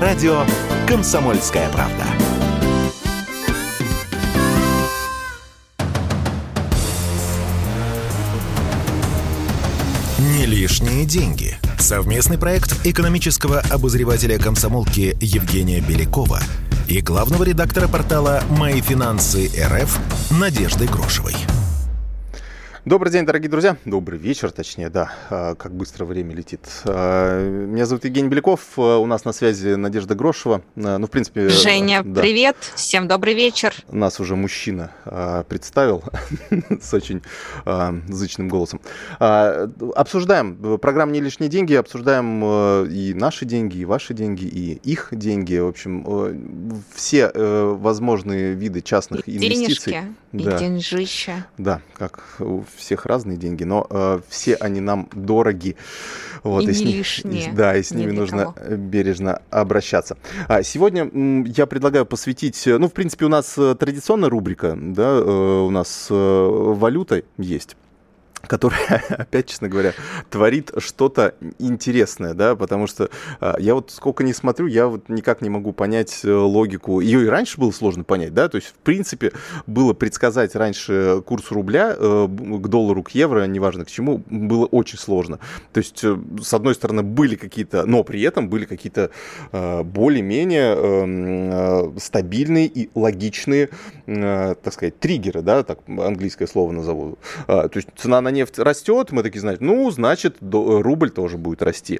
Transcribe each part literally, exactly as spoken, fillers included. на радио «Комсомольская правда». Не лишние деньги. Совместный проект экономического обозревателя «Комсомолки» Евгения Белякова и главного редактора портала «Мои финансы РФ» Надежды Грошевой. Добрый день, дорогие друзья. Добрый вечер, точнее, да. Как быстро время летит. Меня зовут Евгений Беляков. У нас на связи Надежда Грошева. Ну, в принципе... Женя, да. Привет. Всем добрый вечер. Нас уже мужчина представил с очень зычным голосом. Обсуждаем программу «Не лишние деньги». Обсуждаем и наши деньги, и ваши деньги, и их деньги. В общем, все возможные виды частных и инвестиций. Денежки, да. И деньжища. Да, как... у всех разные деньги, но э, все они нам дороги. Вот, и не ним, лишние. И, да, и с ними нужно никого. Бережно обращаться. А, сегодня м, я предлагаю посвятить... Ну, в принципе, у нас традиционная рубрика, да, э, у нас э, валюта есть, которая, опять, честно говоря, творит что-то интересное, да, потому что я вот сколько ни смотрю, я вот никак не могу понять логику. Ее и раньше было сложно понять, да, то есть, в принципе, было предсказать раньше курс рубля к доллару, к евро, неважно к чему, было очень сложно. То есть, с одной стороны, были какие-то, но при этом были какие-то более-менее стабильные и логичные, так сказать, триггеры, да, так английское слово назову. То есть, цена на нефть растет, мы такие, знаем, ну, значит, рубль тоже будет расти.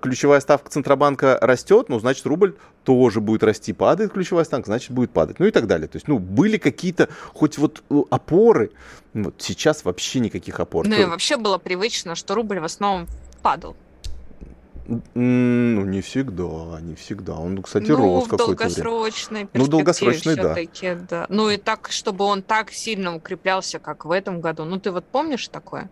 Ключевая ставка Центробанка растет, ну, значит, рубль тоже будет расти. Падает ключевая ставка, значит, будет падать. Ну, и так далее. То есть, ну, были какие-то хоть вот опоры, вот сейчас вообще никаких опор. Ну, и вообще было привычно, что рубль в основном падал. Ну, не всегда, не всегда. Он, кстати, ну, рос какое-то время. Ну, в долгосрочной перспективе ну, долгосрочной, все-таки, да. да. Ну, и так, чтобы он так сильно укреплялся, как в этом году. Ну, ты вот помнишь такое?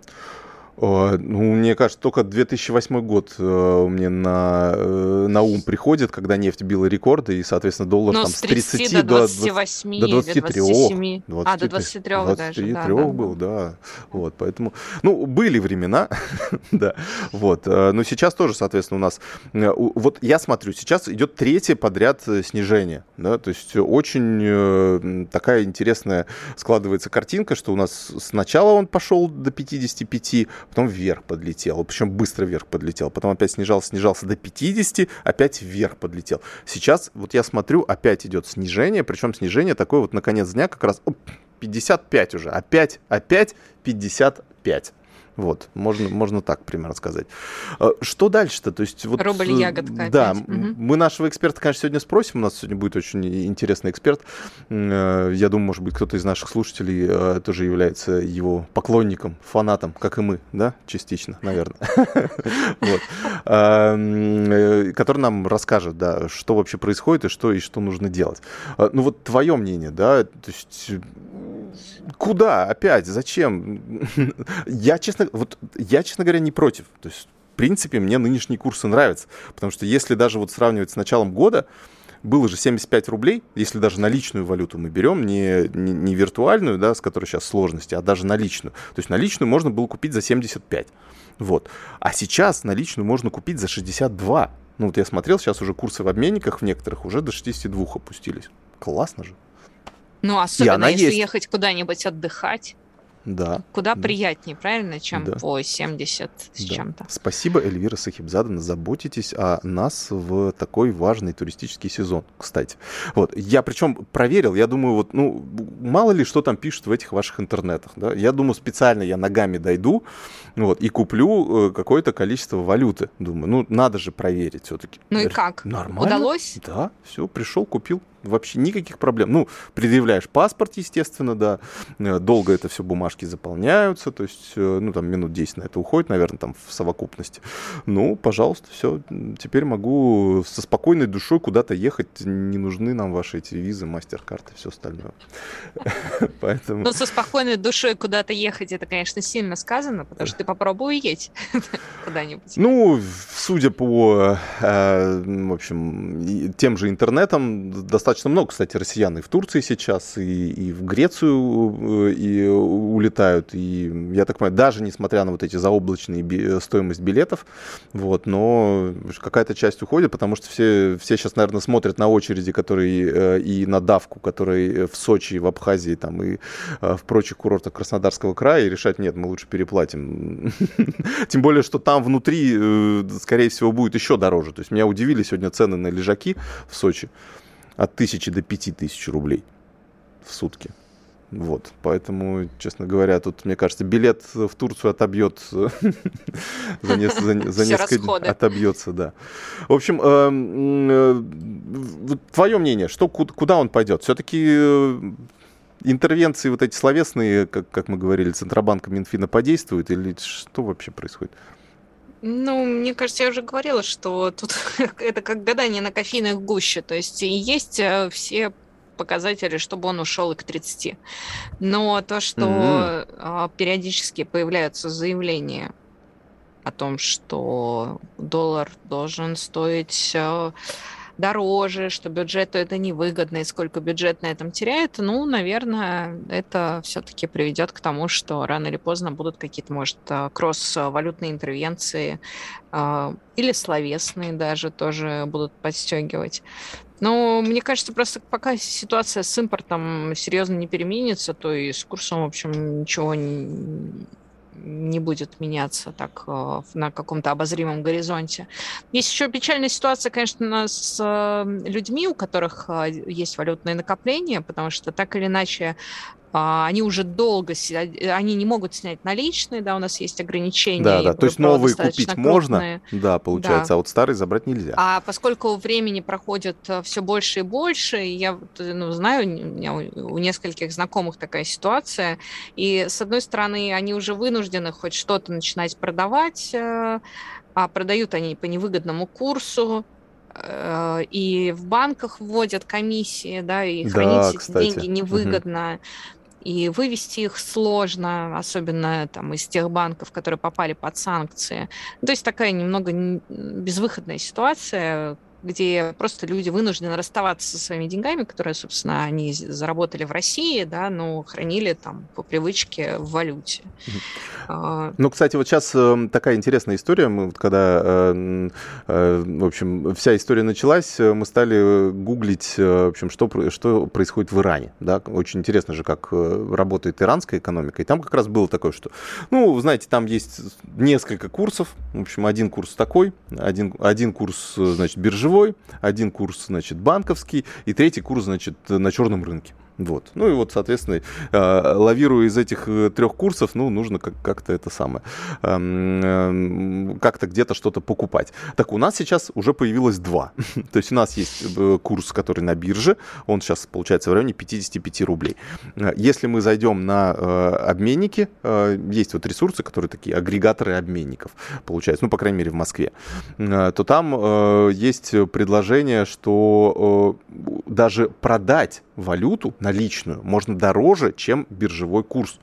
Ну, мне кажется, только две тысячи восьмой год мне на, на ум приходит, когда нефть била рекорды, и, соответственно, доллар там, с тридцати до двадцати восьми, до двадцати трёх. А, до двадцати трёх даже. Да, да. был, да. Вот, поэтому... Ну, были времена, да. Вот. Но сейчас тоже, соответственно, у нас... Вот я смотрю, сейчас идет третье подряд снижение. Да? То есть очень такая интересная складывается картинка, что у нас сначала он пошел до пятидесяти пяти, потом вверх подлетел, причем быстро вверх подлетел, потом опять снижался, снижался до пятидесяти, опять вверх подлетел. Сейчас, вот я смотрю, опять идет снижение, причем снижение такое вот на конец дня как раз оп, пятьдесят пять уже, опять, опять пятьдесят пять. Вот, можно, можно так примерно сказать. Что дальше-то? То есть, вот, рубль-ягодка. Да, опять. Мы нашего эксперта, конечно, сегодня спросим. У нас сегодня будет очень интересный эксперт. Я думаю, может быть, кто-то из наших слушателей тоже является его поклонником, фанатом, как и мы, да, частично, наверное. Который нам расскажет, да, что вообще происходит и что и что нужно делать. Ну вот твое мнение, да, то есть... Куда? Опять? Зачем? Я, честно, вот, я, честно говоря, не против. То есть, в принципе, мне нынешние курсы нравятся. Потому что если даже вот сравнивать с началом года, было же семьдесят пять рублей, если даже наличную валюту мы берем, не, не, не виртуальную, да, с которой сейчас сложности, а даже наличную. То есть наличную можно было купить за семьдесят пять. Вот. А сейчас наличную можно купить за шестьдесят два. Ну вот я смотрел, сейчас уже курсы в обменниках в некоторых уже до шестидесяти двух опустились. Классно же. Ну, особенно если есть. Ехать куда-нибудь отдыхать. Да. Куда да. приятнее, правильно, чем да. по семьдесят с да. чем-то. Спасибо, Эльвира Сахибзадовна. Заботитесь о нас в такой важный туристический сезон, кстати. Вот. Я причем проверил, я думаю, вот, ну, мало ли что там пишут в этих ваших интернетах. Да? Я думаю, специально я ногами дойду вот, и куплю какое-то количество валюты. Думаю, ну, надо же проверить все-таки. Ну и как? Нормально. Удалось? Да, все, пришел, купил. Вообще никаких проблем. Ну, предъявляешь паспорт, естественно, да. Долго это все бумажки заполняются. То есть, ну, там минут десять на это уходит, наверное, там в совокупности. Ну, пожалуйста, все. Теперь могу со спокойной душой куда-то ехать. Не нужны нам ваши эти визы, мастер-карты, все остальное. Поэтому... Ну, со спокойной душой куда-то ехать, это, конечно, сильно сказано, потому что ты попробуй едь куда-нибудь. Ну, судя по, в общем, тем же интернетам, достаточно достаточно много, кстати, россиян и в Турции сейчас, и, и в Грецию и улетают. И, я так понимаю, даже несмотря на вот эти заоблачные стоимость билетов, вот, но какая-то часть уходит, потому что все, все сейчас, наверное, смотрят на очереди, которые и на давку, которые в Сочи, в Абхазии там, и в прочих курортах Краснодарского края, и решают, нет, мы лучше переплатим. Тем более, что там внутри, скорее всего, будет еще дороже. То есть меня удивили сегодня цены на лежаки в Сочи от тысячи до пяти тысяч рублей в сутки. Вот, поэтому, честно говоря, тут, мне кажется, билет в Турцию отобьет за несколько дней. Отобьется, да. В общем, твое мнение, что куда он пойдет? Все-таки интервенции вот эти словесные, как мы говорили, Центробанка, Минфина подействуют, или что вообще происходит? Ну, мне кажется, я уже говорила, что тут это как гадание на кофейной гуще. То есть есть все показатели, чтобы он ушел и к тридцати. Но то, что mm-hmm. периодически появляются заявления о том, что доллар должен стоить дороже, что бюджету это невыгодно, и сколько бюджет на этом теряет, ну, наверное, это все-таки приведет к тому, что рано или поздно будут какие-то, может, кросс-валютные интервенции или словесные даже тоже будут подстегивать. Но мне кажется, просто пока ситуация с импортом серьезно не переменится, то и с курсом, в общем, ничего не... не будет меняться так на каком-то обозримом горизонте. Есть еще печальная ситуация, конечно, с людьми, у которых есть валютные накопления, потому что так или иначе они уже долго, они не могут снять наличные, да, у нас есть ограничения. Да, да, то есть новые купить крупные. Можно, да, получается, да. А вот старые забрать нельзя. А поскольку времени проходит все больше и больше, я ну, знаю, у меня у нескольких знакомых такая ситуация, и с одной стороны, они уже вынуждены хоть что-то начинать продавать, а продают они по невыгодному курсу, и в банках вводят комиссии, да, и хранить да, эти кстати. деньги невыгодно. Угу. И вывести их сложно, особенно там, из тех банков, которые попали под санкции. То есть такая немного безвыходная ситуация, где просто люди вынуждены расставаться со своими деньгами, которые, собственно, они заработали в России, да, но хранили там по привычке в валюте. Ну, кстати, вот сейчас такая интересная история. Мы вот когда, в общем, вся история началась, мы стали гуглить, в общем, что, что происходит в Иране. Да? Очень интересно же, как работает иранская экономика. И там как раз было такое, что, ну, знаете, там есть несколько курсов. В общем, один курс такой, один, один курс, значит, биржевой, один курс, значит, банковский, и третий курс, значит, на черном рынке. Вот. Ну и вот, соответственно, лавируя из этих трех курсов, ну, нужно как-то это самое, как-то где-то что-то покупать. Так у нас сейчас уже появилось два. То есть у нас есть курс, который на бирже, он сейчас, получается, в районе пятьдесят пять рублей. Если мы зайдем на обменники, есть вот ресурсы, которые такие агрегаторы обменников, получается, ну, по крайней мере, в Москве, то там есть предложение, что даже продать валюту наличную можно дороже, чем биржевой курс.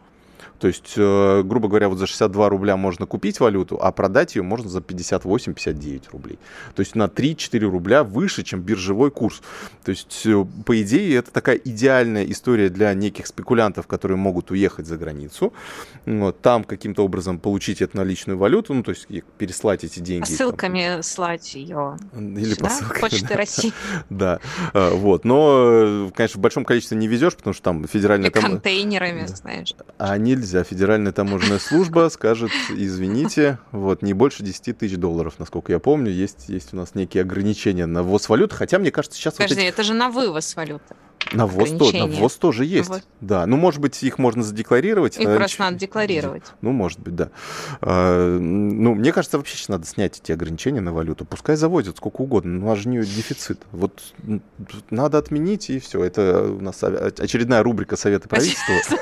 То есть, грубо говоря, вот за шестьдесят два рубля можно купить валюту, а продать ее можно за пятьдесят восемь - пятьдесят девять рублей. То есть на три-четыре рубля выше, чем биржевой курс. То есть, по идее, это такая идеальная история для неких спекулянтов, которые могут уехать за границу, там каким-то образом получить эту наличную валюту, ну, то есть переслать эти деньги. Посылками там, слать ее. Или сюда, посылками. Почты да. России. Да, вот. Но, конечно, в большом количестве не везешь, потому что там федеральная... И контейнерами, да. знаешь. А нельзя. Федеральная таможенная служба скажет, извините, вот не больше десять тысяч долларов, насколько я помню, есть, есть у нас некие ограничения на ввоз валют, хотя мне кажется сейчас... Подожди, вот эти... это же на вывоз валюты. На ввоз, то, на ввоз тоже есть, вот. Да. Ну, может быть, их можно задекларировать. Их просто ч... надо декларировать. Ну, может быть, да. А, ну, мне кажется, вообще сейчас надо снять эти ограничения на валюту. Пускай завозят сколько угодно, но у нас же не дефицит. Вот надо отменить, и все. Это у нас очередная рубрика Совета правительства.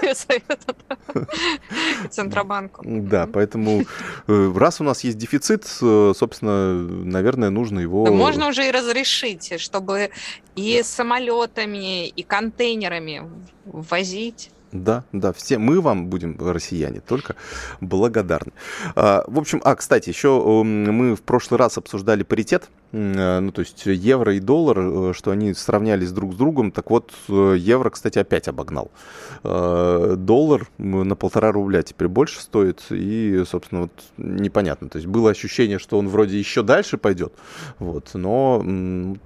Центробанку. Да, поэтому раз у нас есть дефицит, собственно, наверное, нужно его... Можно уже и разрешить, чтобы и самолетами, и контейнерами возить. Да, да, все мы вам будем, россияне, только благодарны. А, в общем, а, кстати, еще мы в прошлый раз обсуждали паритет, ну, то есть евро и доллар, что они сравнялись друг с другом. Так вот, евро, кстати, опять обогнал. А, доллар на полтора рубля теперь больше стоит, и, собственно, вот непонятно. То есть было ощущение, что он вроде еще дальше пойдет, вот, но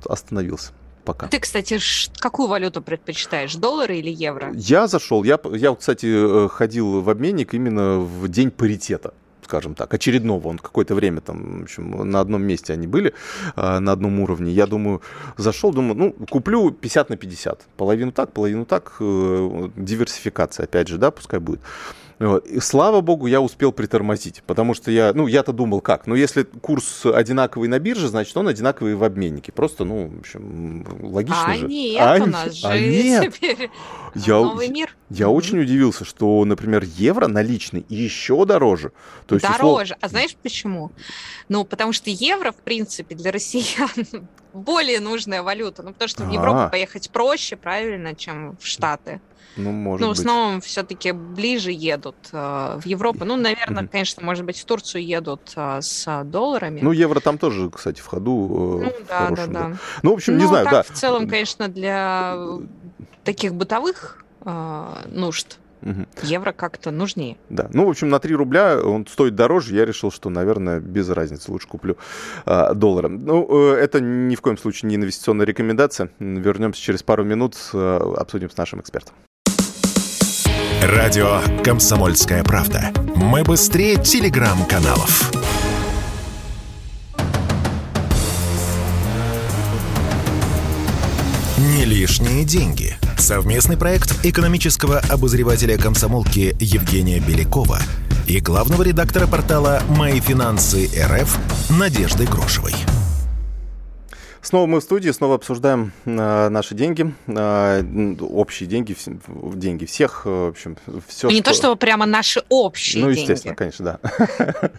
остановился. Пока. Ты, кстати, какую валюту предпочитаешь, доллары или евро? Я зашел, я, я, кстати, ходил в обменник именно в день паритета, скажем так, очередного. Он какое-то время там, в общем, на одном месте они были, на одном уровне. Я думаю, зашел, думаю, ну, куплю пятьдесят на пятьдесят. Половину так, половину так. Диверсификация, опять же, да, пускай будет. Вот. И, слава богу, я успел притормозить, потому что я, ну, я-то думал, как, ну, если курс одинаковый на бирже, значит, он одинаковый в обменнике, просто, ну, в общем, логично а же. Нет, а у нас а же нет. Теперь я, новый мир. Я mm-hmm. очень удивился, что, например, евро наличный еще дороже. То есть, дороже, услов... а знаешь почему? Ну, потому что евро, в принципе, для россиян более нужная валюта, ну, потому что в Европу поехать проще, правильно, чем в Штаты. Ну, может ну, в основном быть. Все-таки ближе едут э, в Европу. Ну, наверное, mm-hmm. конечно, может быть, в Турцию едут э, с долларами. Ну, евро там тоже, кстати, в ходу. Э, ну, в да, хорошем, да, да, да. Ну, в общем, ну, не знаю, так, да. В целом, конечно, для таких бытовых э, нужд mm-hmm. евро как-то нужнее. Да, ну, в общем, на три рубля он стоит дороже. Я решил, что, наверное, без разницы. Лучше куплю э, долларом. Ну, э, это ни в коем случае не инвестиционная рекомендация. Вернемся через пару минут, э, обсудим с нашим экспертом. Радио «Комсомольская правда». Мы быстрее телеграм-каналов. Не лишние деньги. Совместный проект экономического обозревателя «Комсомолки» Евгения Белякова и главного редактора портала «Мои финансы РФ» Надежды Грошевой. Снова мы в студии, снова обсуждаем э, наши деньги, э, общие деньги, деньги всех, в общем, все. И что... не то, что прямо наши общие деньги. Ну, естественно, деньги. Конечно, да.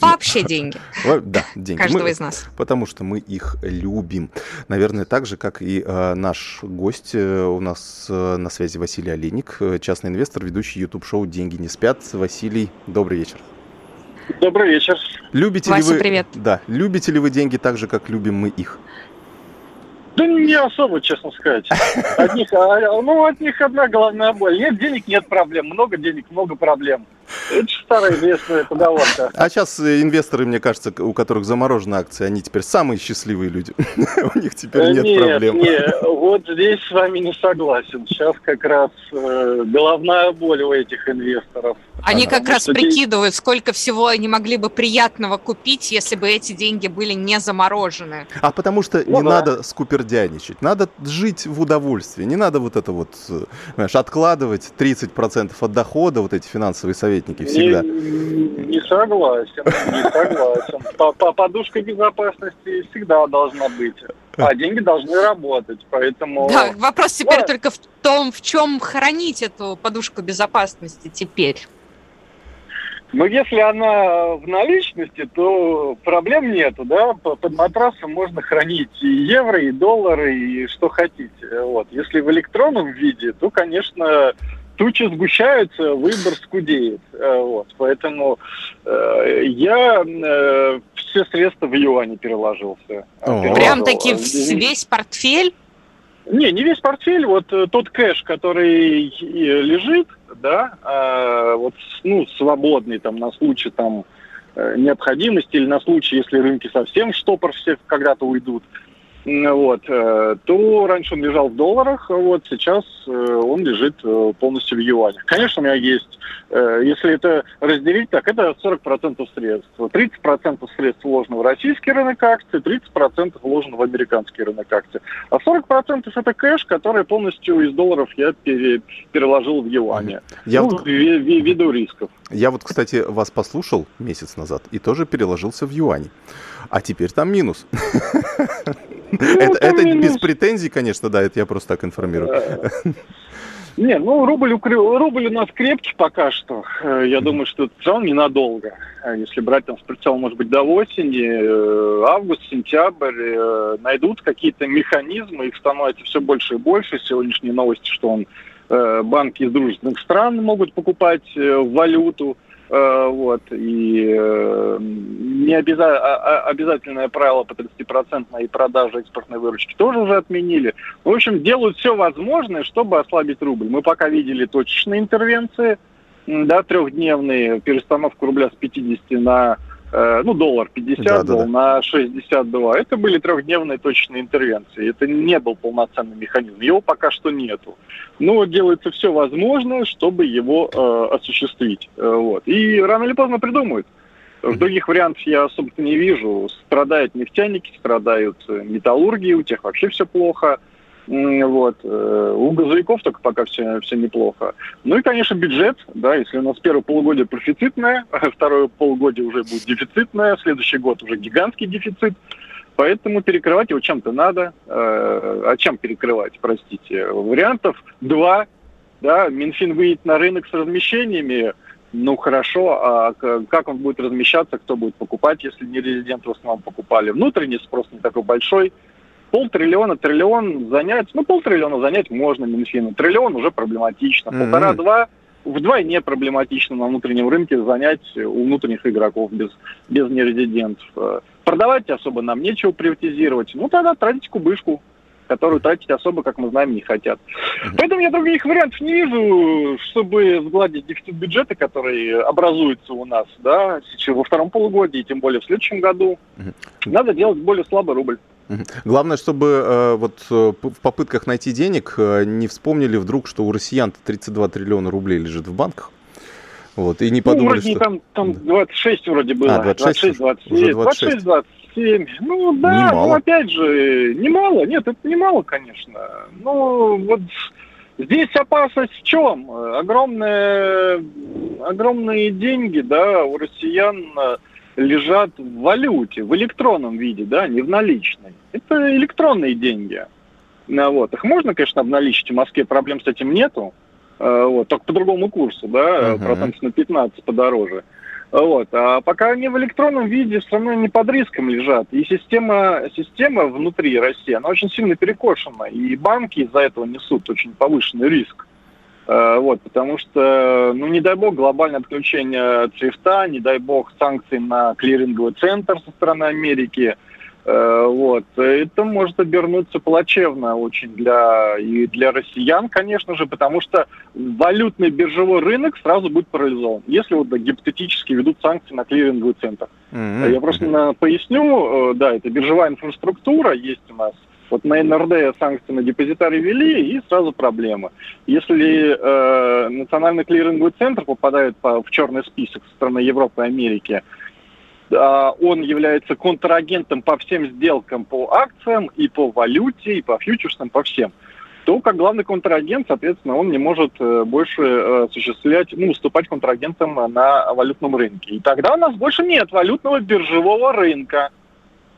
Вообще деньги. Да, деньги. Каждого мы, из нас. Потому что мы их любим. Наверное, так же, как и э, наш гость. У нас э, на связи Василий Олейник, частный инвестор, ведущий YouTube-шоу «Деньги не спят». Василий, добрый вечер. Добрый вечер. Любите Вася, ли вы... привет. Да, любите ли вы деньги так же, как любим мы их? Да не особо, честно сказать. От них, ну, от них одна главная боль. Нет денег, нет проблем. Много денег, много проблем. Это старая известная поговорка. А сейчас инвесторы, мне кажется, у которых заморожены акции, они теперь самые счастливые люди. У них теперь нет, нет проблем. Нет, вот здесь с вами не согласен. Сейчас как раз э, головная боль у этих инвесторов. Они а, как раз прикидывают, день... сколько всего они могли бы приятного купить, если бы эти деньги были не заморожены. А потому что ну, не да. надо скупердяничать, надо жить в удовольствии. Не надо вот это вот, знаешь, откладывать тридцать процентов от дохода, вот эти финансовые советы. Всегда. Не, не согласен, не согласен. Подушка безопасности всегда должна быть, а деньги должны работать, поэтому... Да, вопрос теперь да. только в том, в чем хранить эту подушку безопасности теперь. Ну, если она в наличности, то проблем нету, да, под матрасом можно хранить и евро, и доллары, и что хотите, вот. Если в электронном виде, то, конечно... Тучи сгущаются, выбор скудеет. Вот. Поэтому э, я э, все средства в юане переложился. переложился. Прям-таки весь портфель? Не, не весь портфель. Вот тот кэш, который лежит, да, э, вот, ну, свободный там, на случай там, необходимости или на случай, если рынки совсем в штопор все когда-то уйдут. Вот, то раньше он лежал в долларах, вот сейчас он лежит полностью в юанях. Конечно, у меня есть, если это разделить, так это сорок процентов средств. тридцать процентов средств вложено в российский рынок акций, тридцать процентов вложено в американский рынок акций. А сорок процентов это кэш, который полностью из долларов я пере, переложил в юани. Я ну, вот... ввиду рисков. Я вот, кстати, вас послушал месяц назад и тоже переложился в юани. А теперь там минус. Это, это без претензий, конечно, да, это я просто так информирую. Не, ну рубль, рубль у нас крепкий пока что. Я думаю, что это все равно ненадолго. Если брать там с прицелом, может быть, до осени, август, сентябрь, найдут какие-то механизмы, их становится все больше и больше. Сегодняшние новости, что он банки из дружественных стран могут покупать валюту. Вот, и не обяза- обязательное правило по тридцати процентам продажи экспортной выручки тоже уже отменили. В общем, делают все возможное, чтобы ослабить рубль. Мы пока видели точечные интервенции, да, трехдневные, перестановку рубля с пятидесяти на, ну, доллар пятьдесят, да, был, да, да, на шестьдесят два. Это были трехдневные точечные интервенции. Это не был полноценный механизм. Его пока что нету. Но делается все возможное, чтобы его э, осуществить. Вот. И рано или поздно придумают. Mm-hmm. Других вариантов я особо-то не вижу. Страдают нефтяники, страдают металлурги, у тех вообще все плохо. Вот. У газовиков только пока все, все неплохо. Ну и, конечно, бюджет. Да, если у нас первое полугодие профицитное, второе полугодие уже будет дефицитное, следующий год уже гигантский дефицит. Поэтому перекрывать его чем-то надо. А чем перекрывать, простите? Вариантов два. Да, Минфин выйдет на рынок с размещениями. Ну хорошо, а как он будет размещаться, кто будет покупать, если не резиденты в основном покупали? Внутренний спрос не такой большой. Полтриллиона, триллион занять, ну, полтриллиона занять можно Минфину. Триллион уже проблематично. Полтора-два вдвойне проблематично на внутреннем рынке занять у внутренних игроков без, без нерезидентов. Продавать особо нам нечего, приватизировать. Ну, тогда тратить кубышку, которую тратить особо, как мы знаем, не хотят. Mm-hmm. Поэтому я других вариантов не вижу, чтобы сгладить дефицит бюджета, который образуется у нас, да, сейчас во втором полугодии, тем более в следующем году. Mm-hmm. Надо делать более слабый рубль. Главное, чтобы вот в попытках найти денег не вспомнили вдруг, что у россиян тридцать два триллиона рублей лежит в банках. Вот, и не подумали, ну, вроде что... там, там двадцать шесть вроде было. А, двадцать шесть, двадцать семь Ну да, немало. Ну опять же, немало. Нет, это немало, конечно. Ну вот здесь опасность в чем? Огромные, огромные деньги, да, у россиян... лежат в валюте, в электронном виде, да, не в наличной. Это электронные деньги. Вот. Их можно, конечно, обналичить. В Москве проблем с этим нету. Вот. Только по другому курсу, да, uh-huh. процентов на пятнадцать подороже. Вот. А пока они в электронном виде, все равно не под риском лежат. И система, система внутри России, она очень сильно перекошена. И банки из-за этого несут очень повышенный риск. Вот, потому что, ну, не дай бог, глобальное отключение свифта, не дай бог, санкции на клиринговый центр со стороны Америки. Э, вот, это может обернуться плачевно очень для, и для россиян, конечно же, потому что валютный биржевой рынок сразу будет парализован, если вот, да, гипотетически ведут санкции на клиринговый центр. Mm-hmm. Я просто на, поясню, э, да, это биржевая инфраструктура есть у нас. Вот на эн эр дэ санкции на депозитарий ввели, и сразу проблема. Если э, национальный клиринговый центр попадает по, в черный список со стороны Европы и Америки, э, он является контрагентом по всем сделкам по акциям, и по валюте, и по фьючерсам, по всем, то как главный контрагент, соответственно, он не может э, больше э, осуществлять, ну, уступать контрагентам на валютном рынке. И тогда у нас больше нет валютного биржевого рынка.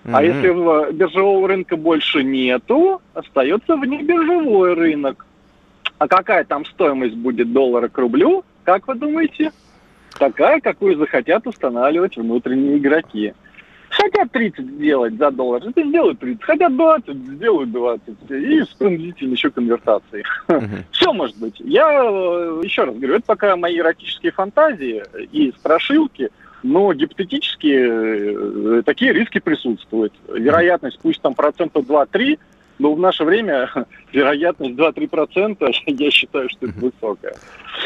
Mm-hmm. А если биржевого рынка больше нету, остается внебиржевой рынок. А какая там стоимость будет доллара к рублю, как вы думаете? Такая, какую захотят устанавливать внутренние игроки. Хотят тридцать сделать за доллар, это сделают тридцать. Хотят двадцать, сделают двадцать. И с принудительной еще конвертацией. Mm-hmm. Все может быть. Я еще раз говорю, это пока мои эротические фантазии и страшилки. Но гипотетически такие риски присутствуют. Вероятность, пусть там процента два-три, но в наше время вероятность два-три процента, я считаю, что это высокая.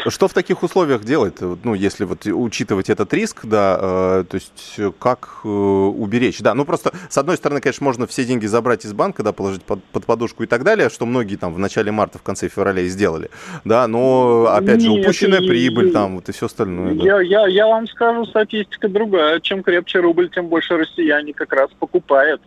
Что в таких условиях делать, ну, если вот учитывать этот риск, да, э, то есть как э, уберечь? Да, ну просто, с одной стороны, конечно, можно все деньги забрать из банка, да, положить под, под подушку и так далее, что многие там в начале марта, в конце февраля и сделали, да, но, опять же, упущенная Нет, прибыль и, там, вот и все остальное. Да. Я, я, я вам скажу, статистика другая. Чем крепче рубль, тем больше россияне как раз покупают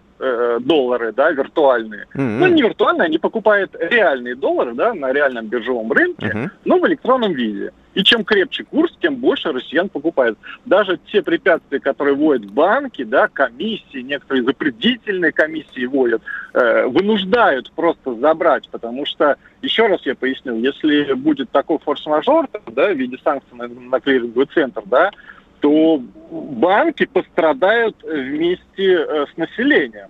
доллары, да, виртуальные. Mm-hmm. Ну, не виртуальные, они покупают реальные доллары, да, на реальном биржевом рынке, mm-hmm. но в электронном виде. И чем крепче курс, тем больше россиян покупают. Даже те препятствия, которые вводят банки, да, комиссии, некоторые запретительные комиссии вводят, э, вынуждают просто забрать, потому что, еще раз я поясню, если будет такой форс-мажор, да, в виде санкций на, на клиринговый центр, да, то банки пострадают вместе с населением.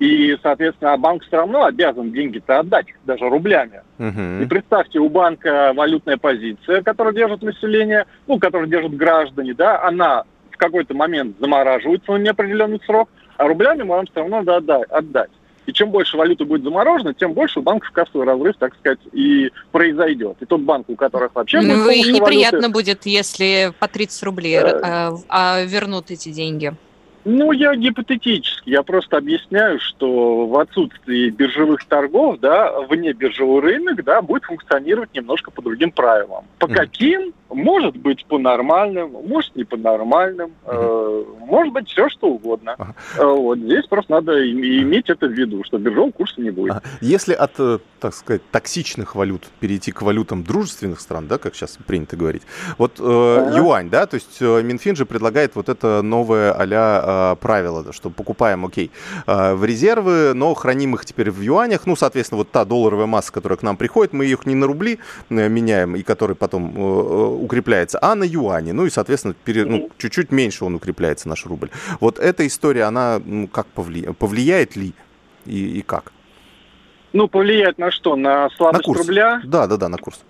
И, соответственно, банк все равно обязан деньги-то отдать, даже рублями. Uh-huh. И представьте, у банка валютная позиция, которую держит население, ну, которую держат граждане, да, она в какой-то момент замораживается на неопределенный срок, а рублями мы вам все равно надо отдать. И чем больше валюты будет заморожена, тем больше у банков кассовый разрыв, так сказать, и произойдет. И тот банк, у которых вообще будет ну, и неприятно валюты, будет, если по тридцать рублей э- э- вернут эти деньги. Ну, я гипотетически, я просто объясняю, что в отсутствии биржевых торгов, да, вне биржевого рынка, да, будет функционировать немножко по другим правилам. По mm-hmm. каким? Может быть, по нормальным, может, не по нормальным, mm-hmm. э, может быть, все что угодно. Ага. Вот здесь просто надо иметь это в виду, что биржевого курса не будет. Ага. Если от, так сказать, токсичных валют перейти к валютам дружественных стран, да, как сейчас принято говорить, вот э, ага. юань, да, то есть Минфин же предлагает вот это новое а-ля правило, что покупаем, окей, в резервы, но храним их теперь в юанях. Ну, соответственно, вот та долларовая масса, которая к нам приходит, мы их не на рубли меняем, и который потом укрепляется, а на юани. Ну и, соответственно, пере... ну, чуть-чуть меньше он укрепляется, наш рубль. Вот эта история, она ну, как повли... повлияет ли и, и как? Ну, повлияет на что? На слабость на рубля? Да, да, да, на курс.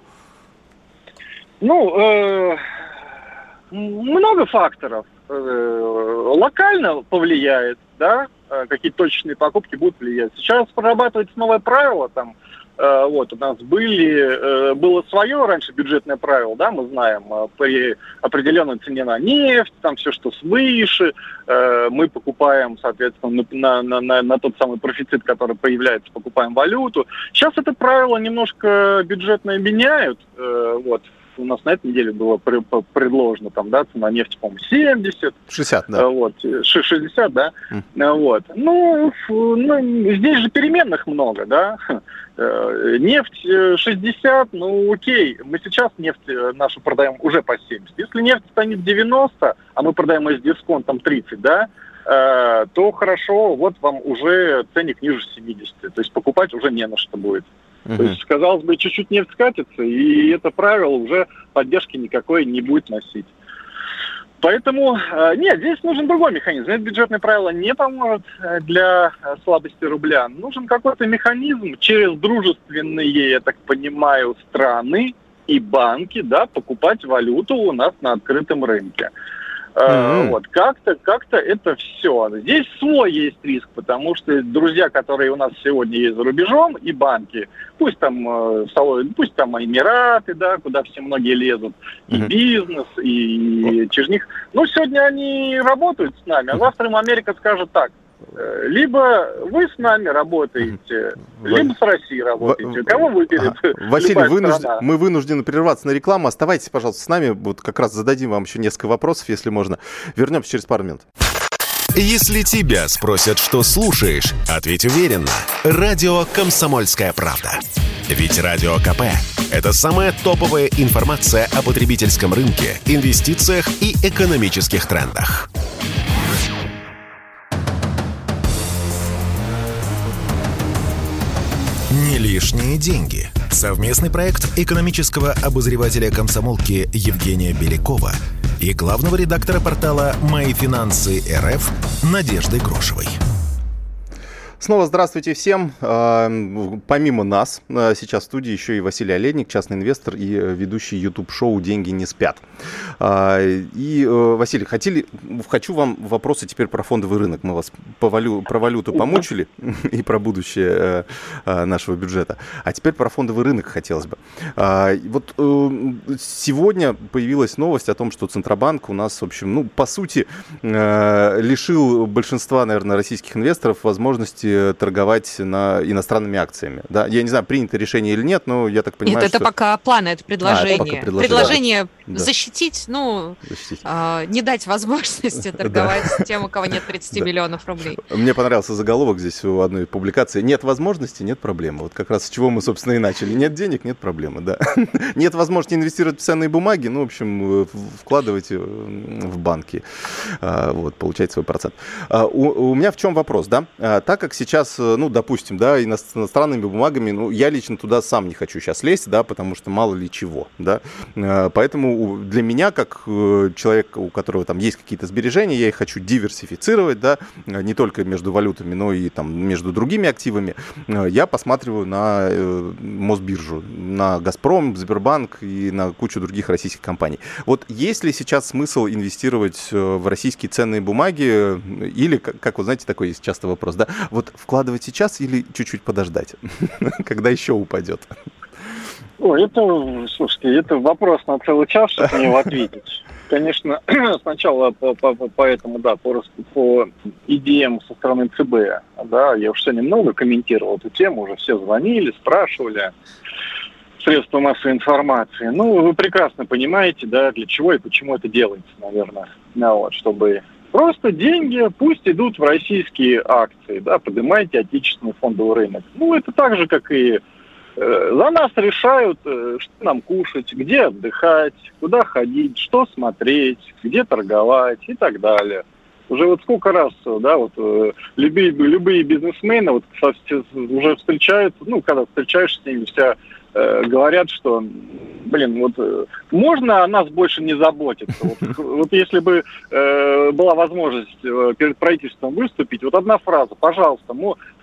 Ну, э... много факторов. Локально повлияет, да, какие точечные покупки будут влиять. Сейчас прорабатывается новое правило, там, э, вот, у нас были, э, было свое раньше бюджетное правило, да, мы знаем, э, при определенной цене на нефть, там все, что свыше, э, мы покупаем, соответственно, на, на, на, на тот самый профицит, который появляется, покупаем валюту. Сейчас это правило немножко бюджетное меняют, э, вот. У нас на этой неделе было предложено там, да, цена нефти, по-моему, семьдесят. шестьдесят, да. Вот, шестьдесят, да. Mm. Вот. Ну, ну, здесь же переменных много, да. Нефть шестьдесят, ну, окей, мы сейчас нефть нашу продаем уже по семьдесят. Если нефть станет девяносто, а мы продаем ее с дисконтом тридцать, да, то хорошо, вот вам уже ценник ниже семидесяти. То есть покупать уже не на что будет. Uh-huh. То есть, казалось бы, чуть-чуть нефть скатится, и это правило уже поддержки никакой не будет носить. Поэтому, нет, здесь нужен другой механизм. Это бюджетное правило не поможет для слабости рубля. Нужен какой-то механизм через дружественные, я так понимаю, страны и банки, да, покупать валюту у нас на открытом рынке. Uh-huh. Вот, как-то, как-то это все. Здесь свой есть риск, потому что друзья, которые у нас сегодня есть за рубежом, и банки, пусть там, пусть там Эмираты, да, куда все многие лезут, и uh-huh. бизнес, и через них. Ну, сегодня они работают с нами, а завтра им Америка скажет так. Либо вы с нами работаете, либо с Россией работаете. Кого выберет? А, Василий, вынужд... мы вынуждены прерваться на рекламу. Оставайтесь, пожалуйста, с нами. Вот как раз зададим вам еще несколько вопросов, если можно. Вернемся через пару минут. Если тебя спросят, что слушаешь, ответь уверенно. Радио «Комсомольская правда». Ведь Радио КП – это самая топовая информация о потребительском рынке, инвестициях и экономических трендах. Не лишние деньги. Совместный проект экономического обозревателя комсомолки Евгения Белякова и главного редактора портала «Мои финансы РФ» Надежды Грошевой. Снова здравствуйте всем. Помимо нас сейчас в студии еще и Василий Олейник, частный инвестор и ведущий YouTube-шоу «Деньги не спят». И, Василий, хотели, хочу вам вопросы теперь про фондовый рынок. Мы вас по валю, про валюту помучили и про будущее нашего бюджета. А теперь про фондовый рынок хотелось бы. Вот сегодня появилась новость о том, что Центробанк у нас, в общем, ну, по сути, лишил большинства, наверное, российских инвесторов возможности торговать на иностранными акциями. Да? Я не знаю, принято решение или нет, но я так понимаю, нет, это что... пока планы, это предложение. А, это пока предложение. Предложение да. защитить, ну, защитить. Э, не дать возможности торговать да. тем, у кого нет тридцати да. миллионов рублей. Мне понравился заголовок здесь у одной публикации. Нет возможности, нет проблемы. Вот как раз с чего мы, собственно, и начали. Нет денег, нет проблемы, да. Нет возможности инвестировать в ценные бумаги, ну, в общем, вкладывайте в банки, вот, получайте свой процент. У меня в чем вопрос, да? Так как сейчас, ну, допустим, да, иностранными бумагами, ну, я лично туда сам не хочу сейчас лезть, да, потому что мало ли чего, да. Поэтому для меня, как человека, у которого там есть какие-то сбережения, я их хочу диверсифицировать, да, не только между валютами, но и там между другими активами, я посматриваю на Мосбиржу, на Газпром, Сбербанк и на кучу других российских компаний. Вот есть ли сейчас смысл инвестировать в российские ценные бумаги или, как вы знаете, такой есть часто вопрос, да, вот вкладывать сейчас или чуть-чуть подождать, когда еще упадет? О, это, слушайте, это вопрос на целый час, чтобы на него ответить. Конечно, сначала по, по, по этому, да, по, по идеям со стороны ЦБ, да, я уж сегодня много комментировал эту тему, уже все звонили, спрашивали, средства массовой информации. Ну, вы прекрасно понимаете, да, для чего и почему это делается, наверное, да, вот, чтобы просто деньги пусть идут в российские акции, да, поднимайте отечественный фондовый рынок. Ну, это так же, как и за нас решают, что нам кушать, где отдыхать, куда ходить, что смотреть, где торговать и так далее. Уже вот сколько раз, да, вот любые, любые бизнесмены вот уже встречают, ну, когда встречаешься с ними, все э, говорят, что, блин, вот можно о нас больше не заботиться. Вот, вот если бы э, была возможность перед правительством выступить, вот одна фраза, пожалуйста,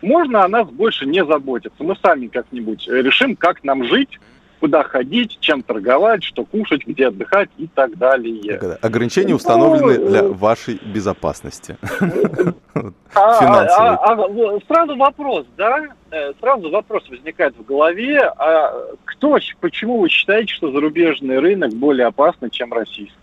можно о нас больше не заботиться. Мы сами как-нибудь решим, как нам жить, куда ходить, чем торговать, что кушать, где отдыхать и так далее. Ограничения установлены для вашей безопасности. Сразу вопрос, да? Сразу вопрос возникает в голове. А кто, почему вы считаете, что зарубежный рынок более опасный, чем российский?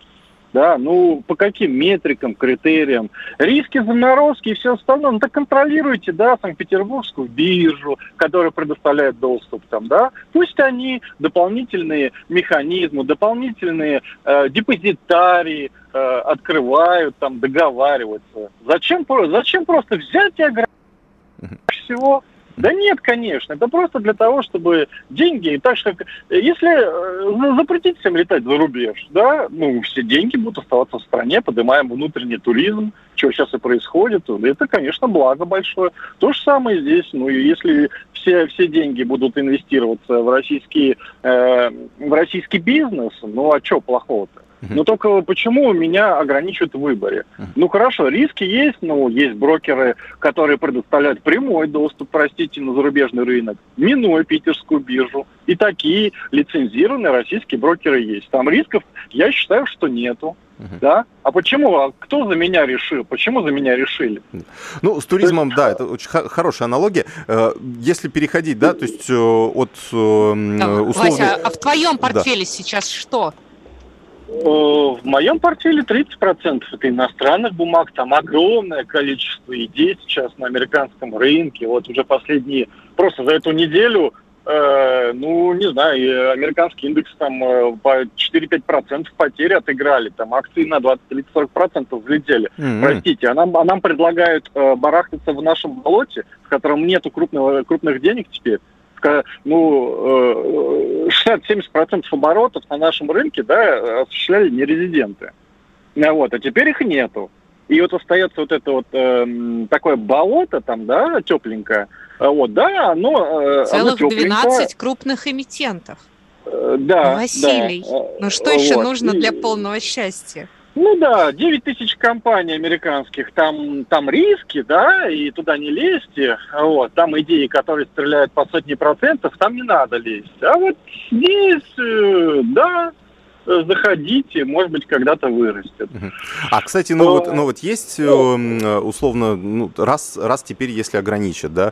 Да, ну, по каким метрикам, критериям? Риски заморозки и все остальное. Ну, так контролируйте, да, Санкт-Петербургскую биржу, которая предоставляет доступ там, да. Пусть они дополнительные механизмы, дополнительные э, депозитарии э, открывают, там, договариваются. Зачем, зачем просто взять и ограничить всего? Да нет, конечно, это просто для того, чтобы деньги, так что, если запретить всем летать за рубеж, да, ну, все деньги будут оставаться в стране, поднимаем внутренний туризм, что сейчас и происходит, это, конечно, благо большое. То же самое здесь, ну, если все, все деньги будут инвестироваться в российский, э, в российский бизнес, ну, а что плохого-то? Но только почему меня ограничивают в выборе? Ну хорошо, риски есть, но есть брокеры, которые предоставляют прямой доступ, простите, на зарубежный рынок, минуя питерскую биржу. И такие лицензированные российские брокеры есть. Там рисков, я считаю, что нету. Uh-huh. Да? А почему? А кто за меня решил? Почему за меня решили? Ну, с туризмом, есть... да, это очень х- хорошая аналогия. Если переходить, да, то есть от условных... Вася, а в твоем портфеле да. сейчас что? В моем портфеле тридцать процентов это иностранных бумаг, там огромное количество идей сейчас на американском рынке. Вот уже последние, просто за эту неделю, э, ну, не знаю, американский индекс там по четыре-пять процентов потери отыграли, там акции на двадцать-тридцать-сорок процентов взлетели. Mm-hmm. Простите, а нам, а нам предлагают э, барахтаться в нашем болоте, в котором нету крупного, крупных денег теперь. Ну, шестьдесят-семьдесят процентов оборотов на нашем рынке, да, осуществляли нерезиденты. Вот, а теперь их нету. И вот остается вот это вот э, такое болото там, да, тепленькое. Вот, да, оно, э, Целых оно двенадцать крупных эмитентов. Э, да, Василий, да. Ну что вот. еще нужно для И... полного счастья? Ну да, девять тысяч компаний американских, там, там риски, да, и туда не лезьте, вот, там идеи, которые стреляют по сотни процентов, там не надо лезть. А вот здесь, да, заходите, может быть, когда-то вырастет. А, кстати, ну, Но... вот, ну вот есть, условно, ну, раз, раз теперь, если ограничат, да,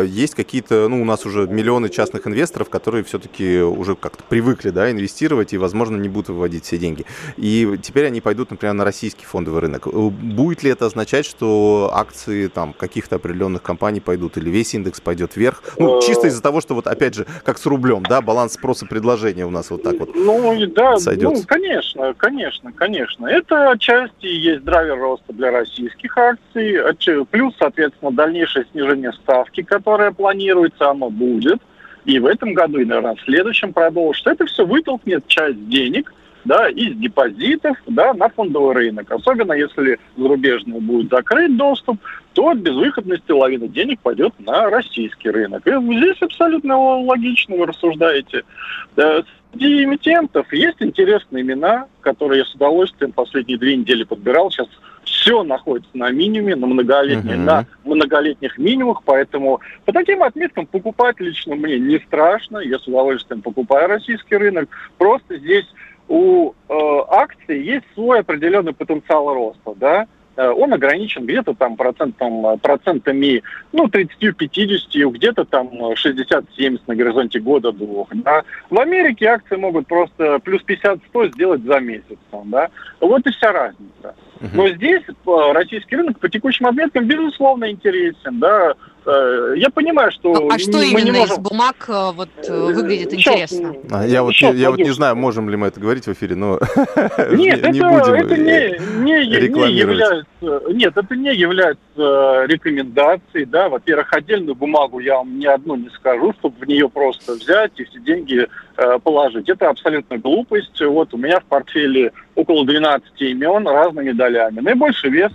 есть какие-то, ну, у нас уже миллионы частных инвесторов, которые все-таки уже как-то привыкли, да, инвестировать и, возможно, не будут выводить все деньги. И теперь они пойдут, например, на российский фондовый рынок. Будет ли это означать, что акции там каких-то определенных компаний пойдут или весь индекс пойдет вверх? Ну, чисто из-за того, что вот, опять же, как с рублем, да, баланс спроса и предложения у нас вот так вот. Ну, да. Сойдет. Ну, конечно, конечно, конечно. Это отчасти есть драйвер роста для российских акций, плюс, соответственно, дальнейшее снижение ставки, которое планируется, оно будет. И в этом году, и, наверное, в следующем продолжится. Это все вытолкнет часть денег, да, из депозитов, да, на фондовый рынок. Особенно, если зарубежный будет закрыт доступ, то от безвыходности лавина денег пойдет на российский рынок. И здесь абсолютно логично вы рассуждаете. Среди эмитентов есть интересные имена, которые я с удовольствием последние две недели подбирал. Сейчас все находится на минимуме, на, многолетних, uh-huh. на многолетних минимумах, поэтому по таким отметкам покупать лично мне не страшно. Я с удовольствием покупаю российский рынок. Просто здесь у э, акций есть свой определенный потенциал роста, да? Он ограничен где-то там процентом, процентами, ну, тридцать-пятьдесят, где-то там шестьдесят-семьдесят на горизонте года-двух. Да. В Америке акции могут просто плюс пятьдесят-сто сделать за месяц. Да. Вот и вся разница. Но здесь российский рынок по текущим отметкам, безусловно, интересен. Да. Я понимаю, что... Ну, а что мы именно не можем... из бумаг вот, выглядит сейчас, интересно? Я вот, я вот не знаю, можем ли мы это говорить в эфире, но нет, не это, будем это не, не, не является, нет, это не является рекомендацией. Да? Во-первых, отдельную бумагу я вам ни одну не скажу, чтобы в нее просто взять и все деньги положить. Это абсолютно глупость. Вот у меня в портфеле около двенадцать имен разными долями. Наибольший вес...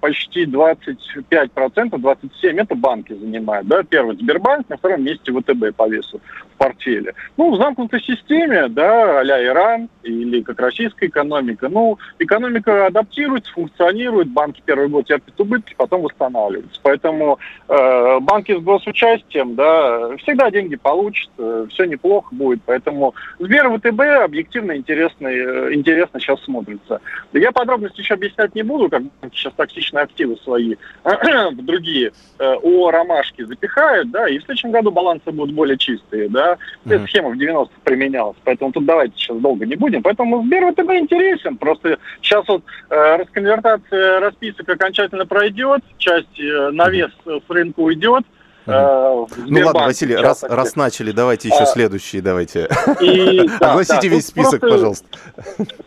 почти двадцать пять процентов, двадцать семь процентов это банки занимают. Да? Первый Сбербанк, на втором месте ВТБ по весу в портфеле. Ну, в замкнутой системе, да, а-ля Иран или как российская экономика. Ну, экономика адаптируется, функционирует, банки первый год терпят убытки, потом восстанавливаются. Поэтому э, банки с госучастием, да, всегда деньги получат, э, все неплохо будет. Поэтому Сбер, ВТБ объективно интересно, э, интересно сейчас смотрится. Да я подробности еще объяснять не буду, как сейчас токсичные активы свои в другие ООО «Ромашки» запихают, да, и в следующем году балансы будут более чистые, да. Эта uh-huh. схема в девяностых применялась, поэтому тут давайте сейчас долго не будем. Поэтому Сбер ВТБ интересен, просто сейчас вот э, расконвертация расписок окончательно пройдет, часть э, навес uh-huh. с рынка уйдет. Uh-huh. Э, ну ладно, Василий, раз, раз начали, давайте еще uh, следующие, давайте. И, да, огласите да, весь список, просто, пожалуйста.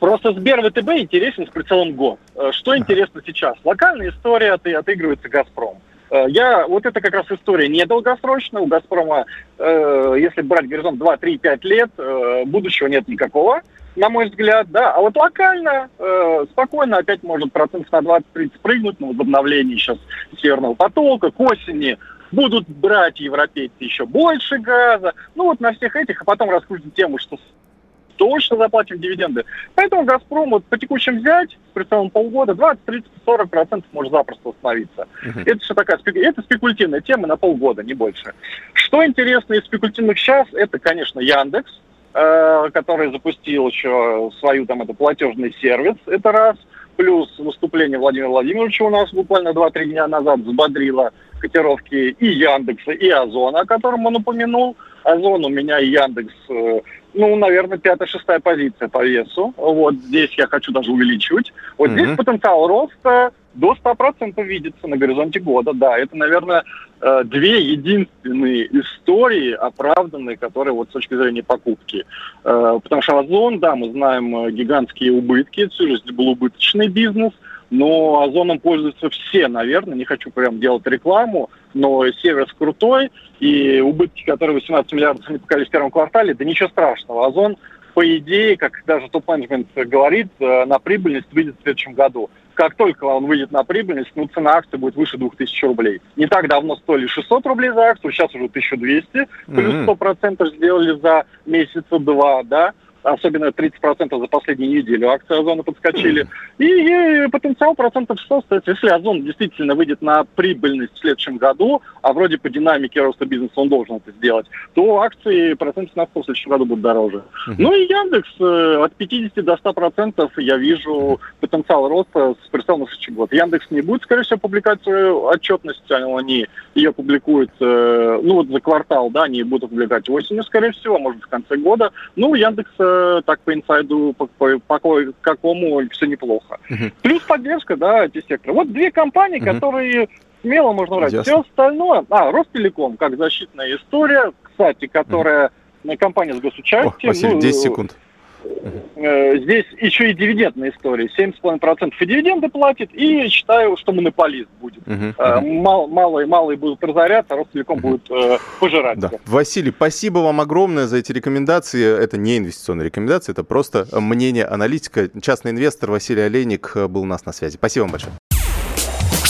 Просто Сбер ВТБ интересен с прицелом год. Что интересно uh-huh. сейчас? Локальная история от, отыгрывается «Газпром». Я, вот это как раз история недолгосрочная. У «Газпрома», э, если брать горизонт два-три-пять лет, э, будущего нет никакого, на мой взгляд, да. А вот локально, э, спокойно опять может процентов на двадцать-тридцать прыгнуть на возобновлении сейчас «Северного потока», к осени. Будут брать европейцы еще больше газа. Ну вот на всех этих, а потом раскрутим тему, что точно заплатим дивиденды. Поэтому «Газпром» вот по текущим взять, при целом полгода, двадцать-тридцать-сорок процентов может запросто остановиться. Uh-huh. Это все такая это спекулятивная тема на полгода, не больше. Что интересно из спекулятивных сейчас, это, конечно, Яндекс, э, который запустил еще свою там это платежный сервис, это раз. Плюс выступление Владимира Владимировича у нас буквально два-три дня назад взбодрило котировки и Яндекса, и Озона, о котором он упомянул. Озон у меня и Яндекс, ну, наверное, пятая-шестая позиция по весу. Вот здесь я хочу даже увеличивать. Вот mm-hmm. здесь потенциал роста до сто процентов видится на горизонте года. Да, это, наверное, две единственные истории оправданные, которые вот с точки зрения покупки. Потому что Озон, да, мы знаем гигантские убытки, всю жизнь был убыточный бизнес. Но Озоном пользуются все, наверное, не хочу прям делать рекламу, но сервис крутой, и убытки, которые восемнадцать миллиардов не показали в первом квартале, да ничего страшного. Озон, по идее, как даже топ-менеджмент говорит, на прибыльность выйдет в следующем году. Как только он выйдет на прибыльность, ну, цена акции будет выше двух тысяч рублей. Не так давно стоили шестьсот рублей за акцию, сейчас уже тысяча двести, плюс сто процентов сделали за месяца-два, да. Особенно тридцать процентов за последнюю неделю акции Озона подскочили. И, и потенциал процентов сто остается. Если Озон действительно выйдет на прибыльность в следующем году, а вроде по динамике роста бизнеса он должен это сделать, то акции процентов на сто в следующем году будут дороже. Uh-huh. Ну и Яндекс э, от пятидесяти до ста процентов я вижу потенциал роста с прицелом на следующий год. Яндекс не будет, скорее всего, публиковать свою отчетность. Они ее публикуют э, ну вот за квартал, да, они будут публиковать осенью, скорее всего, может, в конце года. Ну, Яндекс так по инсайду, по, по, по какому все неплохо. Uh-huh. Плюс поддержка, да, эти секторы. Вот две компании, uh-huh. которые смело можно брать. Ясно. Все остальное... А, Ростелеком, как защитная история, кстати, которая uh-huh. компания с госучастием... О, Василий, ну, десять секунд. Uh-huh. Здесь еще и дивидендная история. семь целых пять десятых процента и дивиденды платит, и считаю, что монополист будет. Uh-huh. Uh-huh. Мал, малые, малые будут разоряться, а Ростелеком uh-huh. будет uh, пожирать. Да. Василий, спасибо вам огромное за эти рекомендации. Это не инвестиционные рекомендации, это просто мнение аналитика. Частный инвестор Василий Олейник был у нас на связи. Спасибо вам большое.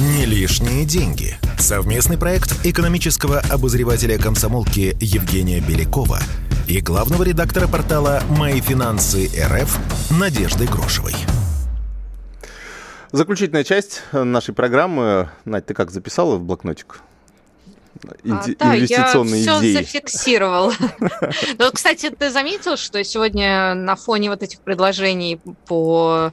Не лишние деньги. Совместный проект экономического обозревателя «Комсомолки» Евгения Белякова и главного редактора портала «Мои финансы РФ» Надежды Грошевой. Заключительная часть нашей программы. Надь, ты как, записала в блокнотик? Инди- а, да, инвестиционные я идеи. Все зафиксировала. Вот, кстати, ты заметил, что сегодня на фоне вот этих предложений по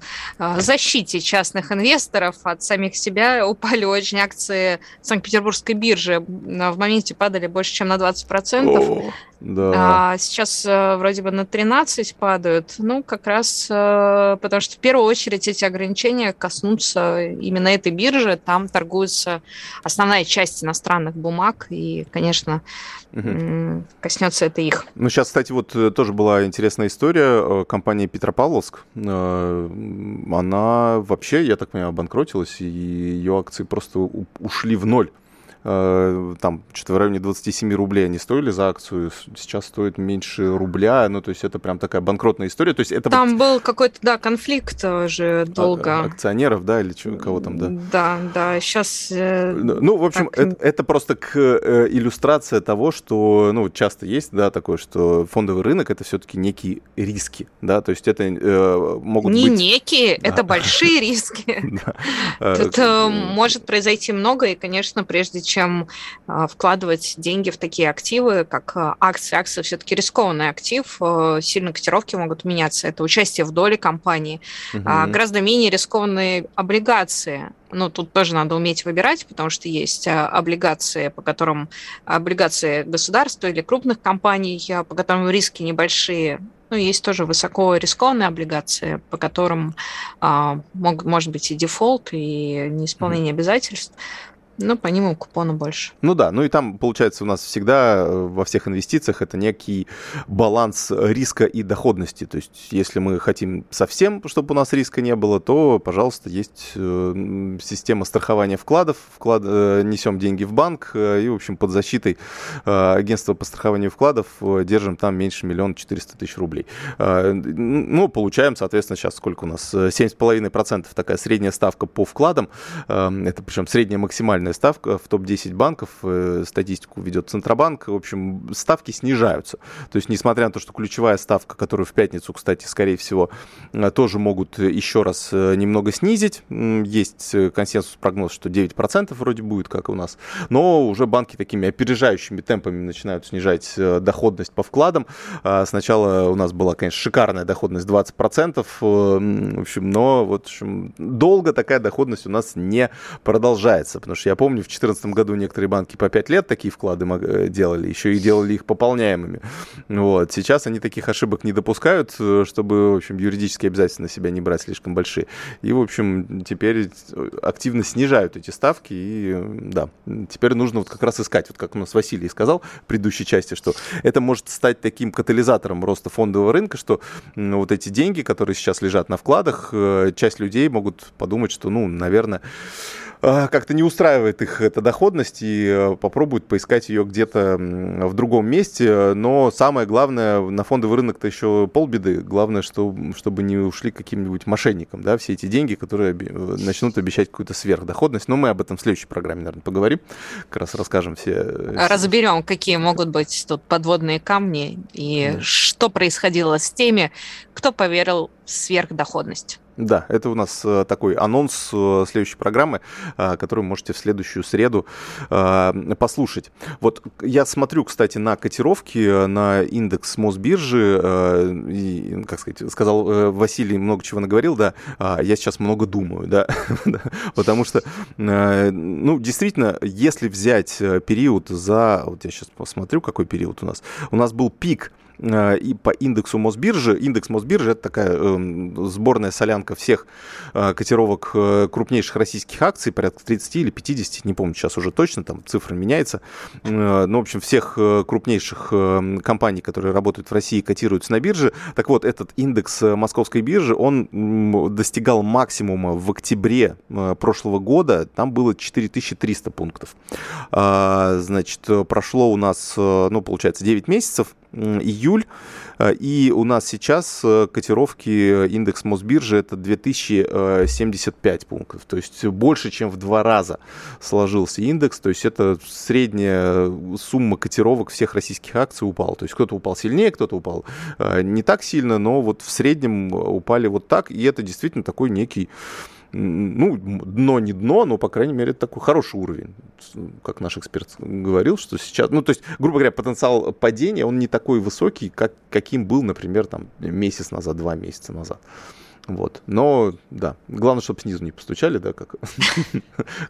защите частных инвесторов от самих себя упали очень акции Санкт-Петербургской биржи. В моменте падали больше, чем на двадцать процентов. Да. Сейчас вроде бы на тринадцать процентов падают. Ну, как раз потому что в первую очередь эти ограничения коснутся именно этой биржи. Там торгуется основная часть иностранных бумаг. И, конечно, угу. коснется это их. Ну, сейчас, кстати, вот тоже была интересная история. Компания Петропавловск, она вообще, я так понимаю, обанкротилась, и ее акции просто ушли в ноль. Там что-то в районе двадцать семь рублей они стоили за акцию, сейчас стоит меньше рубля, ну, то есть это прям такая банкротная история. То есть это там вот... был какой-то, да, конфликт уже долго. А- акционеров, да, или чего, кого там, да? Да, да, сейчас... Ну, в общем, так... это, это просто к, э, иллюстрация того, что, ну, часто есть, да, такое, что фондовый рынок — это все-таки некие риски, да, то есть это э, могут Не быть... Не некие, да. Это большие риски. Тут может произойти много, и, конечно, прежде чем чем вкладывать деньги в такие активы, как акции. Акции все-таки рискованный актив, сильно котировки могут меняться. Это участие в доле компании. Угу. Гораздо менее рискованные облигации. Ну, тут тоже надо уметь выбирать, потому что есть облигации, по которым облигации государства или крупных компаний, по которым риски небольшие. Ну, есть тоже высокорискованные облигации, по которым мог, может быть и дефолт, и неисполнение угу. обязательств. Ну, по нему купона больше. Ну да, ну и там, получается, у нас всегда во всех инвестициях это некий баланс риска и доходности. То есть, если мы хотим совсем, чтобы у нас риска не было, то, пожалуйста, есть система страхования вкладов. Вклад... Несем деньги в банк и, в общем, под защитой агентства по страхованию вкладов держим там меньше миллиона четыреста тысяч рублей. Ну, получаем, соответственно, сейчас сколько у нас? семь целых пять десятых процента такая средняя ставка по вкладам. Это причем средняя максимальная ставка в топ десять банков, статистику ведет Центробанк, в общем, ставки снижаются. То есть, несмотря на то, что ключевая ставка, которую в пятницу, кстати, скорее всего, тоже могут еще раз немного снизить, есть консенсус-прогноз, что девять процентов вроде будет, как у нас, но уже банки такими опережающими темпами начинают снижать доходность по вкладам. Сначала у нас была, конечно, шикарная доходность двадцать процентов, в общем, но вот в общем, долго такая доходность у нас не продолжается, потому что я Я помню, в две тысячи четырнадцатом году некоторые банки по пять лет такие вклады делали, еще и делали их пополняемыми. Вот. Сейчас они таких ошибок не допускают, чтобы, в общем, юридически обязательно себя не брать слишком большие. И, в общем, теперь активно снижают эти ставки. И, да, теперь нужно вот как раз искать, вот как у нас Василий сказал в предыдущей части, что это может стать таким катализатором роста фондового рынка, что вот эти деньги, которые сейчас лежат на вкладах, часть людей могут подумать, что, ну, наверное... как-то не устраивает их эта доходность и попробуют поискать ее где-то в другом месте. Но самое главное, на фондовый рынок-то еще полбеды. Главное, что, чтобы не ушли к каким-нибудь мошенникам, да, все эти деньги, которые начнут обещать какую-то сверхдоходность. Но мы об этом в следующей программе, наверное, поговорим. Как раз расскажем все. Разберем, какие могут быть тут подводные камни и да. Что происходило с теми, кто поверил в сверхдоходность. Да, это у нас такой анонс следующей программы, которую можете в следующую среду послушать. Вот я смотрю, кстати, на котировки, на индекс Мосбиржи, и, как сказать, сказал Василий, много чего наговорил, да, я сейчас много думаю, да, потому что, ну, действительно, если взять период за, вот я сейчас посмотрю, какой период у нас, у нас был пик и по индексу Мосбиржи. Индекс Мосбиржи — это такая сборная солянка всех котировок крупнейших российских акций, порядка тридцать или пятьдесят, не помню сейчас уже точно, там цифра меняется. Ну, в общем, всех крупнейших компаний, которые работают в России, котируются на бирже. Так вот, этот индекс Московской биржи, он достигал максимума в октябре прошлого года, там было четыре тысячи триста пунктов. Значит, прошло у нас, ну, получается, девять месяцев, июль, и у нас сейчас котировки индекс Мосбиржи — это две тысячи семьдесят пять пунктов, то есть больше, чем в два раза сложился индекс, то есть это средняя сумма котировок всех российских акций упала, то есть кто-то упал сильнее, кто-то упал не так сильно, но вот в среднем упали вот так, и это действительно такой некий, ну, дно не дно, но, по крайней мере, это такой хороший уровень. Как наш эксперт говорил, что сейчас... Ну, то есть, грубо говоря, потенциал падения, он не такой высокий, как, каким был, например, там, месяц назад, два месяца назад. Вот. Но, да, главное, чтобы снизу не постучали, да, как,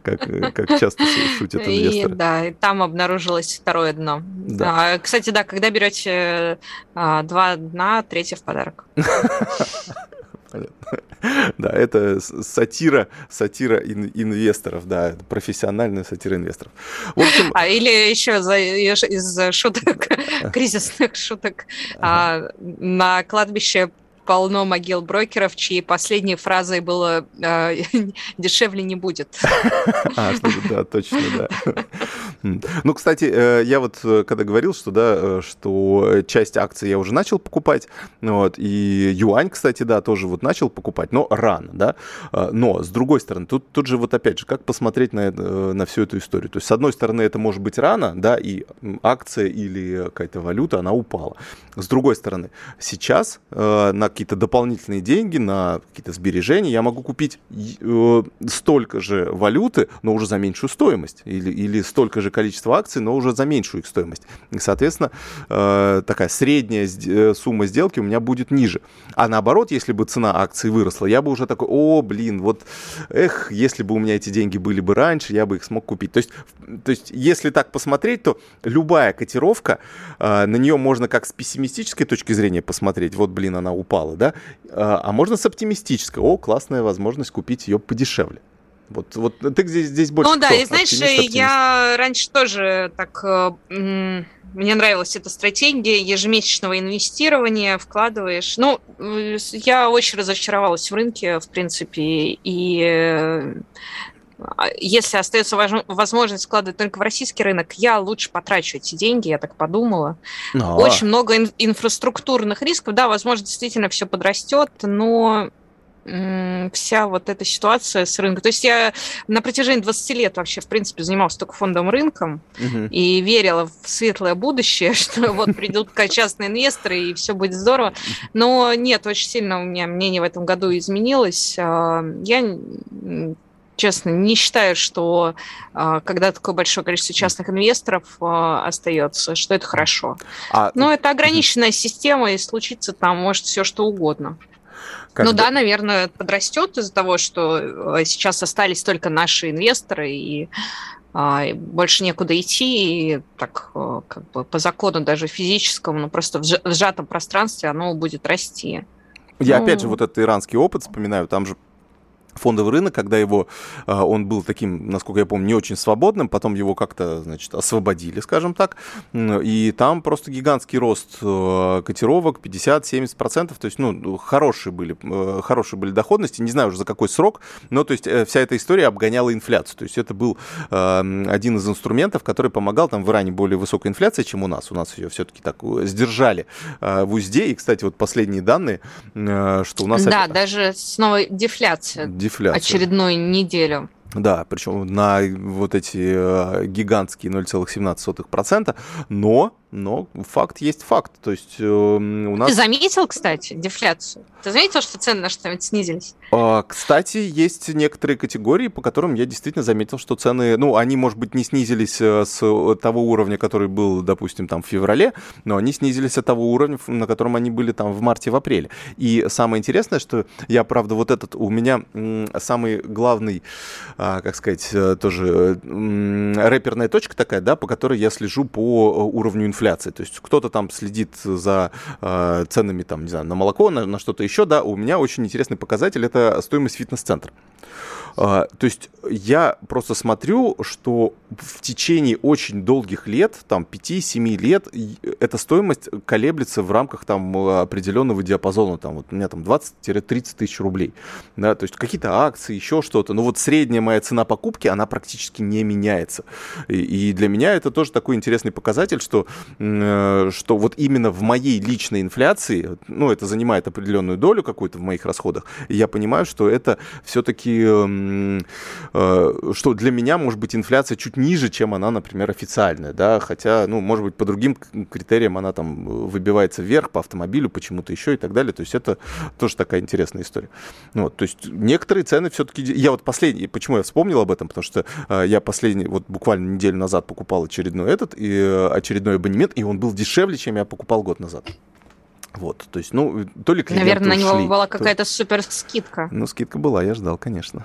как, как часто шутят инвесторы. И, да, и там обнаружилось второе дно. Да. А, кстати, да, когда берете а, два дна, третье в подарок. Да, это сатира, сатира инвесторов, да, профессиональная сатира инвесторов. В общем... а, или еще за, из шуток, кризисных шуток, ага. а, на кладбище полно могил брокеров, чьей последней фразой было э, «дешевле не будет». А, что, да, точно, да. Ну, кстати, я вот когда говорил, что, да, что часть акций я уже начал покупать, вот, и юань, кстати, да, тоже вот начал покупать, но рано, да. Но, с другой стороны, тут, тут же вот опять же, как посмотреть на, на всю эту историю? То есть, с одной стороны, это может быть рано, да, и акция или какая-то валюта, она упала. С другой стороны, сейчас на какие-то дополнительные деньги, на какие-то сбережения, я могу купить э, столько же валюты, но уже за меньшую стоимость, или, или столько же количество акций, но уже за меньшую их стоимость. И, соответственно, э, такая средняя сумма сделки у меня будет ниже. А наоборот, если бы цена акций выросла, я бы уже такой, о, блин, вот, эх, если бы у меня эти деньги были бы раньше, я бы их смог купить. То есть, то есть если так посмотреть, то любая котировка, э, на нее можно как с пессимистической точки зрения посмотреть, вот, блин, она упала, да? А можно с оптимистической. О, классная возможность купить ее подешевле. Вот, вот ты здесь, здесь больше. Ну кто? Да, и знаешь, оптимист, оптимист. Я раньше тоже так... М- мне нравилась эта стратегия ежемесячного инвестирования, вкладываешь. Ну, я очень разочаровалась в рынке, в принципе, и... Если остается возможность складывать только в российский рынок, я лучше потрачу эти деньги, я так подумала. Но. Очень много ин- инфраструктурных рисков. Да, возможно, действительно все подрастет, но м- вся вот эта ситуация с рынком... То есть я на протяжении двадцать лет вообще, в принципе, занималась только фондовым рынком угу. и верила в светлое будущее, что вот придут частные инвесторы, и все будет здорово. Но нет, очень сильно у меня мнение в этом году изменилось. Я... Честно, не считаю, что когда такое большое количество частных инвесторов остается, что это хорошо. А... Но это ограниченная система, и случится там может все что угодно. Как ну бы... да, наверное, подрастет из-за того, что сейчас остались только наши инвесторы, и, и больше некуда идти, и так как бы по закону даже физическому, но просто в сжатом пространстве оно будет расти. Я ну... опять же вот этот иранский опыт вспоминаю, там же фондовый рынок, когда его, он был таким, насколько я помню, не очень свободным, потом его как-то, значит, освободили, скажем так, и там просто гигантский рост котировок, пятьдесят-семьдесят процентов, то есть, ну, хорошие были, хорошие были доходности, не знаю уже за какой срок, но, то есть, вся эта история обгоняла инфляцию, то есть, это был один из инструментов, который помогал, там в Иране более высокая инфляция, чем у нас, у нас ее все-таки так сдержали в узде, и, кстати, вот последние данные, что у нас... Да, опять... даже снова дефляция. Дефляцию. Очередную неделю. Да, причем на вот эти гигантские ноль целых семнадцать сотых процента, но... Но факт есть факт. То есть, э, у нас... Ты заметил, кстати, дефляцию? Ты заметил, что цены на что-нибудь снизились? А, кстати, есть некоторые категории, по которым я действительно заметил, что цены... Ну, они, может быть, не снизились с того уровня, который был, допустим, там в феврале, но они снизились от того уровня, на котором они были там в марте, в апреле. И самое интересное, что я, правда, вот этот... У меня самый главный, как сказать, тоже рэперная точка такая, да, по которой я слежу по уровню инфляции. инфляции. То есть кто-то там следит за э, ценами там, не знаю, на молоко, на, на что-то еще. Да, у меня очень интересный показатель – это стоимость фитнес-центра. Э, то есть я просто смотрю, что в течение очень долгих лет, там пяти-семи лет, эта стоимость колеблется в рамках там определенного диапазона. Там, вот у меня там двадцать-тридцать тысяч рублей. Да, то есть какие-то акции, еще что-то. Но вот средняя моя цена покупки, она практически не меняется. И, и для меня это тоже такой интересный показатель, что, что вот именно в моей личной инфляции, ну, это занимает определенную долю какую-то в моих расходах, и я понимаю, что это все-таки, что для меня, может быть, инфляция чуть ниже, чем она, например, официальная, да, хотя, ну, может быть, по другим критериям она там выбивается вверх по автомобилю, почему-то еще и так далее, то есть это тоже такая интересная история. Вот, то есть некоторые цены все-таки, я вот последний, почему я вспомнил об этом, потому что я последний, вот буквально неделю назад покупал очередной этот, и очередной абонемент, и он был дешевле, чем я покупал год назад. Вот, то есть, ну, то ли клиенты Наверное, ушли, на него была какая-то то... супер скидка. Ну, скидка была, я ждал, конечно.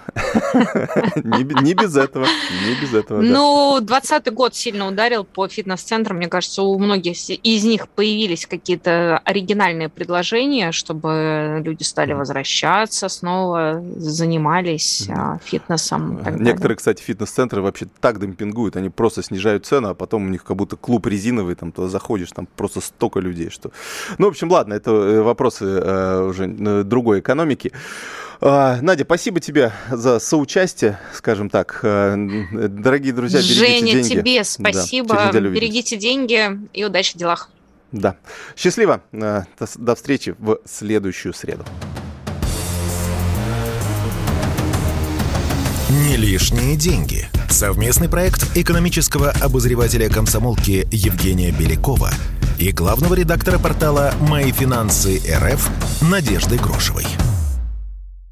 Не без этого, не без этого. Ну, двадцатый год сильно ударил по фитнес-центрам. Мне кажется, у многих из них появились какие-то оригинальные предложения, чтобы люди стали возвращаться, снова занимались фитнесом. Некоторые, кстати, фитнес-центры вообще так демпингуют, они просто снижают цену, а потом у них как будто клуб резиновый, там, туда заходишь, там просто столько людей, что... Ну, в общем, ладно. Ладно, это вопросы э, уже другой экономики. Э, Надя, спасибо тебе за соучастие, скажем так. Э, дорогие друзья, берегите Женя, деньги. Женя, тебе спасибо. Да, берегите деньги и удачи в делах. Да. Счастливо. Э, до встречи в следующую среду. Не лишние деньги. Совместный проект экономического обозревателя «Комсомолки» Евгения Белякова и главного редактора портала «Мои финансы РФ» Надежды Грошевой.